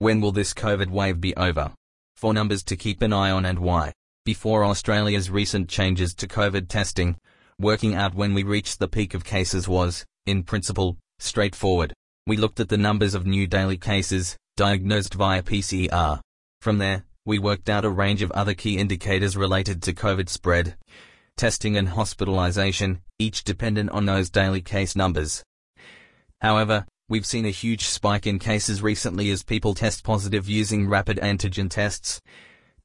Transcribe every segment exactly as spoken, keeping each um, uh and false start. When will this COVID wave be over? Four numbers to keep an eye on and why. Before Australia's recent changes to COVID testing, working out when we reached the peak of cases was, in principle, straightforward. We looked at the numbers of new daily cases, diagnosed via P C R. From there, we worked out a range of other key indicators related to COVID spread, testing and hospitalisation, each dependent on those daily case numbers. However, we've seen a huge spike in cases recently as people test positive using rapid antigen tests,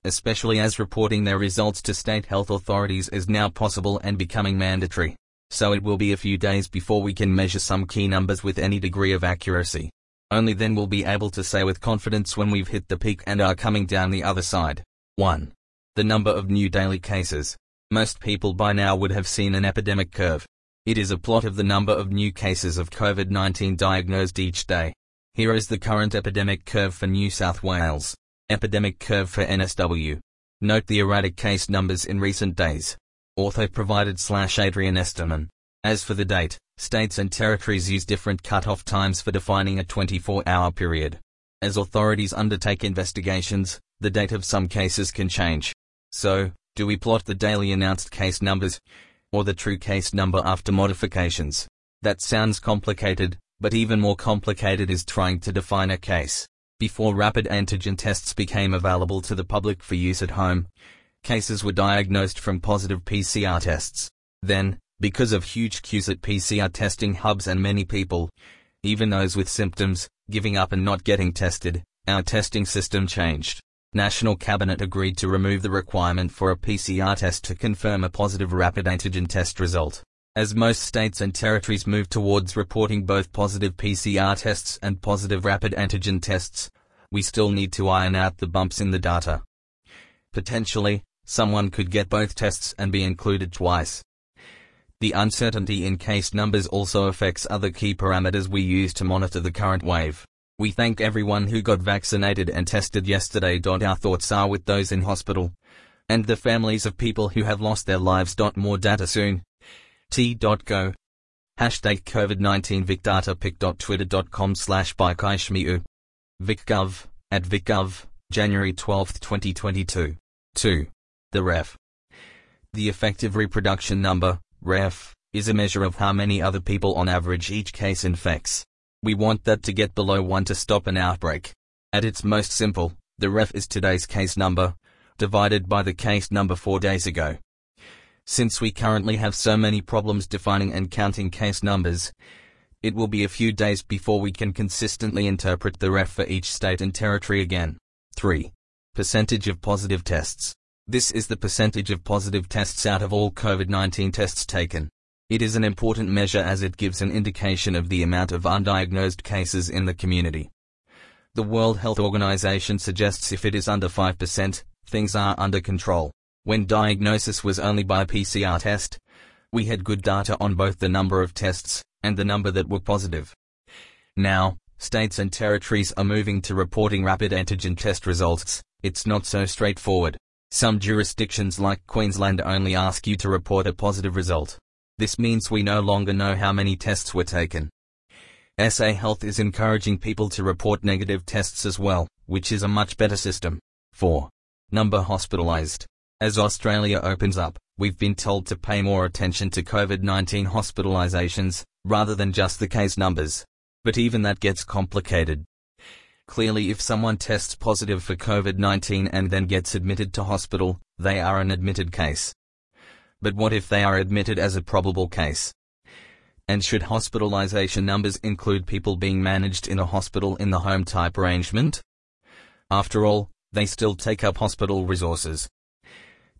especially as reporting their results to state health authorities is now possible and becoming mandatory. So it will be a few days before we can measure some key numbers with any degree of accuracy. Only then we'll be able to say with confidence when we've hit the peak and are coming down the other side. one. The number of new daily cases. Most people by now would have seen an epidemic curve. It is a plot of the number of new cases of COVID nineteen diagnosed each day. Here is the current epidemic curve for New South Wales. Epidemic curve for N S W. Note the erratic case numbers in recent days. Author provided slash Adrian Esterman. As for the date, states and territories use different cutoff times for defining a twenty-four hour period. As authorities undertake investigations, the date of some cases can change. So, do we plot the daily announced case numbers, or the true case number after modifications? That sounds complicated, but even more complicated is trying to define a case. Before rapid antigen tests became available to the public for use at home, cases were diagnosed from positive P C R tests. Then, because of huge queues at P C R testing hubs and many people, even those with symptoms, giving up and not getting tested, our testing system changed. National Cabinet agreed to remove the requirement for a P C R test to confirm a positive rapid antigen test result. As most states and territories move towards reporting both positive P C R tests and positive rapid antigen tests, we still need to iron out the bumps in the data. Potentially, someone could get both tests and be included twice. The uncertainty in case numbers also affects other key parameters we use to monitor the current wave. We thank everyone who got vaccinated and tested yesterday. Our thoughts are with those in hospital, and the families of people who have lost their lives. More data soon. t dot go. Hashtag COVID nineteen VicData pic.twitter.com slash by Kaishmiu. VicGov, at VicGov, January twelfth twenty twenty-two. two. The ref. The effective reproduction number, ref, is a measure of how many other people on average each case infects. We want that to get below one to stop an outbreak. At its most simple, the ref is today's case number, divided by the case number four days ago. Since we currently have so many problems defining and counting case numbers, it will be a few days before we can consistently interpret the ref for each state and territory again. three. Percentage of positive tests. This is the percentage of positive tests out of all COVID nineteen tests taken. It is an important measure as it gives an indication of the amount of undiagnosed cases in the community. The World Health Organization suggests if it is under five percent, things are under control. When diagnosis was only by P C R test, we had good data on both the number of tests and the number that were positive. Now, states and territories are moving to reporting rapid antigen test results. It's not so straightforward. Some jurisdictions like Queensland only ask you to report a positive result. This means we no longer know how many tests were taken. S A Health is encouraging people to report negative tests as well, which is a much better system. four. Number hospitalised. As Australia opens up, we've been told to pay more attention to COVID nineteen hospitalisations, rather than just the case numbers. But even that gets complicated. Clearly, if someone tests positive for COVID nineteen and then gets admitted to hospital, they are an admitted case. But what if they are admitted as a probable case? And should hospitalisation numbers include people being managed in a hospital in the home type arrangement? After all, they still take up hospital resources.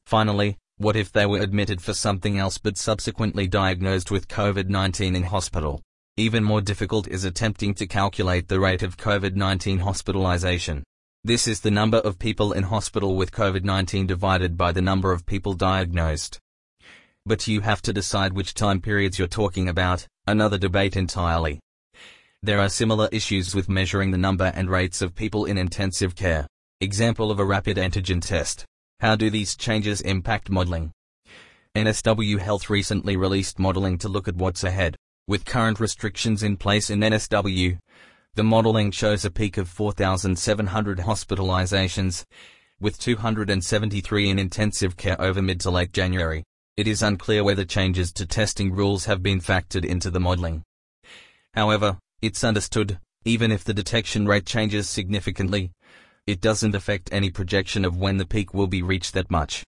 Finally, what if they were admitted for something else but subsequently diagnosed with COVID nineteen in hospital? Even more difficult is attempting to calculate the rate of COVID nineteen hospitalisation. This is the number of people in hospital with COVID nineteen divided by the number of people diagnosed. But you have to decide which time periods you're talking about, another debate entirely. There are similar issues with measuring the number and rates of people in intensive care. Example of a rapid antigen test. How do these changes impact modelling? N S W Health recently released modelling to look at what's ahead. With current restrictions in place in N S W, The modelling shows a peak of four thousand seven hundred hospitalisations, with two hundred seventy-three in intensive care over mid to late January. It is unclear whether changes to testing rules have been factored into the modelling. However, it's understood, even if the detection rate changes significantly, it doesn't affect any projection of when the peak will be reached that much.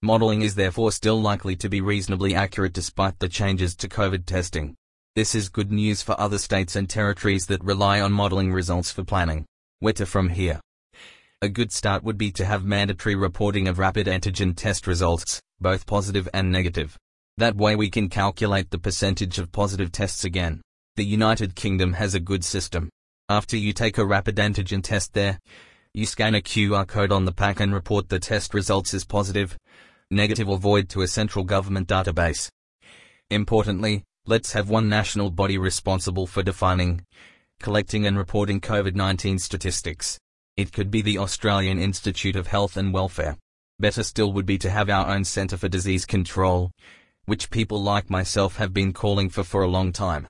Modelling is therefore still likely to be reasonably accurate despite the changes to COVID testing. This is good news for other states and territories that rely on modelling results for planning. Where to from here? A good start would be to have mandatory reporting of rapid antigen test results, both positive and negative. That way we can calculate the percentage of positive tests again. The United Kingdom has a good system. After you take a rapid antigen test there, you scan a Q R code on the pack and report the test results as positive, negative or void to a central government database. Importantly, let's have one national body responsible for defining, collecting and reporting COVID nineteen statistics. It could be the Australian Institute of Health and Welfare. Better still would be to have our own Centre for Disease Control, which people like myself have been calling for for a long time.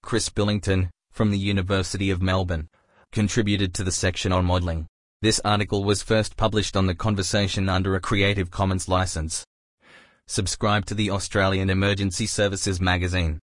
Chris Billington, from the University of Melbourne, contributed to the section on modelling. This article was first published on The Conversation under a Creative Commons license. Subscribe to the Australian Emergency Services magazine.